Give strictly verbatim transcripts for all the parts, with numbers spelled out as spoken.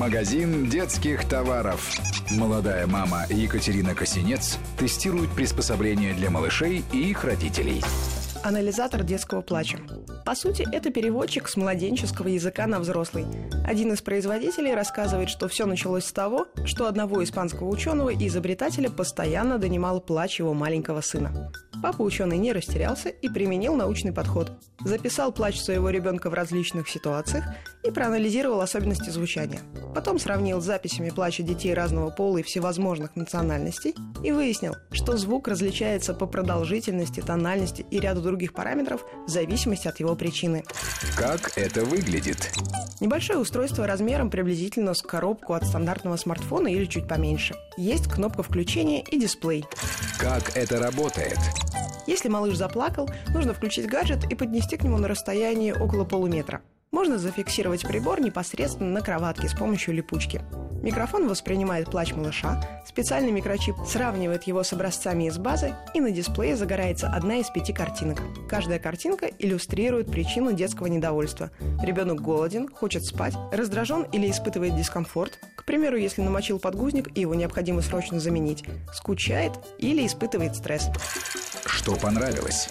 Магазин детских товаров. Молодая мама Екатерина Косинец тестирует приспособления для малышей и их родителей. Анализатор детского плача. По сути, это переводчик с младенческого языка на взрослый. Один из производителей рассказывает, что все началось с того, что одного испанского ученого и изобретателя постоянно донимал плач его маленького сына. Папа ученый не растерялся и применил научный подход. Записал плач своего ребенка в различных ситуациях и проанализировал особенности звучания. Потом сравнил с записями плача детей разного пола и всевозможных национальностей и выяснил, что звук различается по продолжительности, тональности и ряду других параметров в зависимости от его причины. Как это выглядит? Небольшое устройство размером приблизительно с коробку от стандартного смартфона или чуть поменьше. Есть кнопка включения и дисплей. Как это работает? Если малыш заплакал, нужно включить гаджет и поднести к нему на расстоянии около полуметра. Можно зафиксировать прибор непосредственно на кроватке с помощью липучки. Микрофон воспринимает плач малыша, специальный микрочип сравнивает его с образцами из базы, и на дисплее загорается одна из пяти картинок. Каждая картинка иллюстрирует причину детского недовольства. Ребенок голоден, хочет спать, раздражен или испытывает дискомфорт, к примеру, если намочил подгузник и его необходимо срочно заменить, скучает или испытывает стресс. Что понравилось?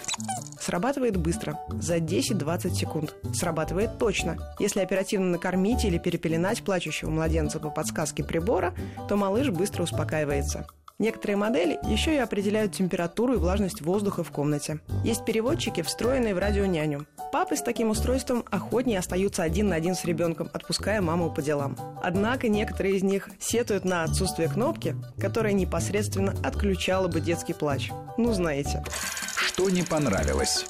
Срабатывает быстро, за десять-двадцать секунд. Срабатывает точно. Если оперативно накормить или перепеленать плачущего младенца по подсказке прибора, то малыш быстро успокаивается. Некоторые модели еще и определяют температуру и влажность воздуха в комнате. Есть переводчики, встроенные в радионяню. Папы с таким устройством охотнее остаются один на один с ребенком, отпуская маму по делам. Однако некоторые из них сетуют на отсутствие кнопки, которая непосредственно отключала бы детский плач. Ну, знаете. Что не понравилось?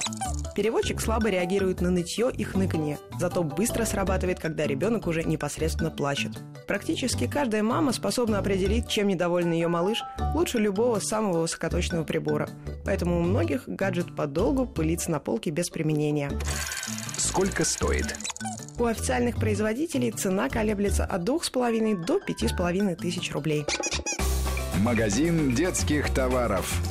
Переводчик слабо реагирует на нытье и хныканье, зато быстро срабатывает, когда ребенок уже непосредственно плачет. Практически каждая мама способна определить, чем недоволен ее малыш, лучше любого самого высокоточного прибора. Поэтому у многих гаджет подолгу пылится на полке без применения. Сколько стоит? У официальных производителей цена колеблется от двух с половиной до пяти с половиной тысяч рублей. Магазин детских товаров.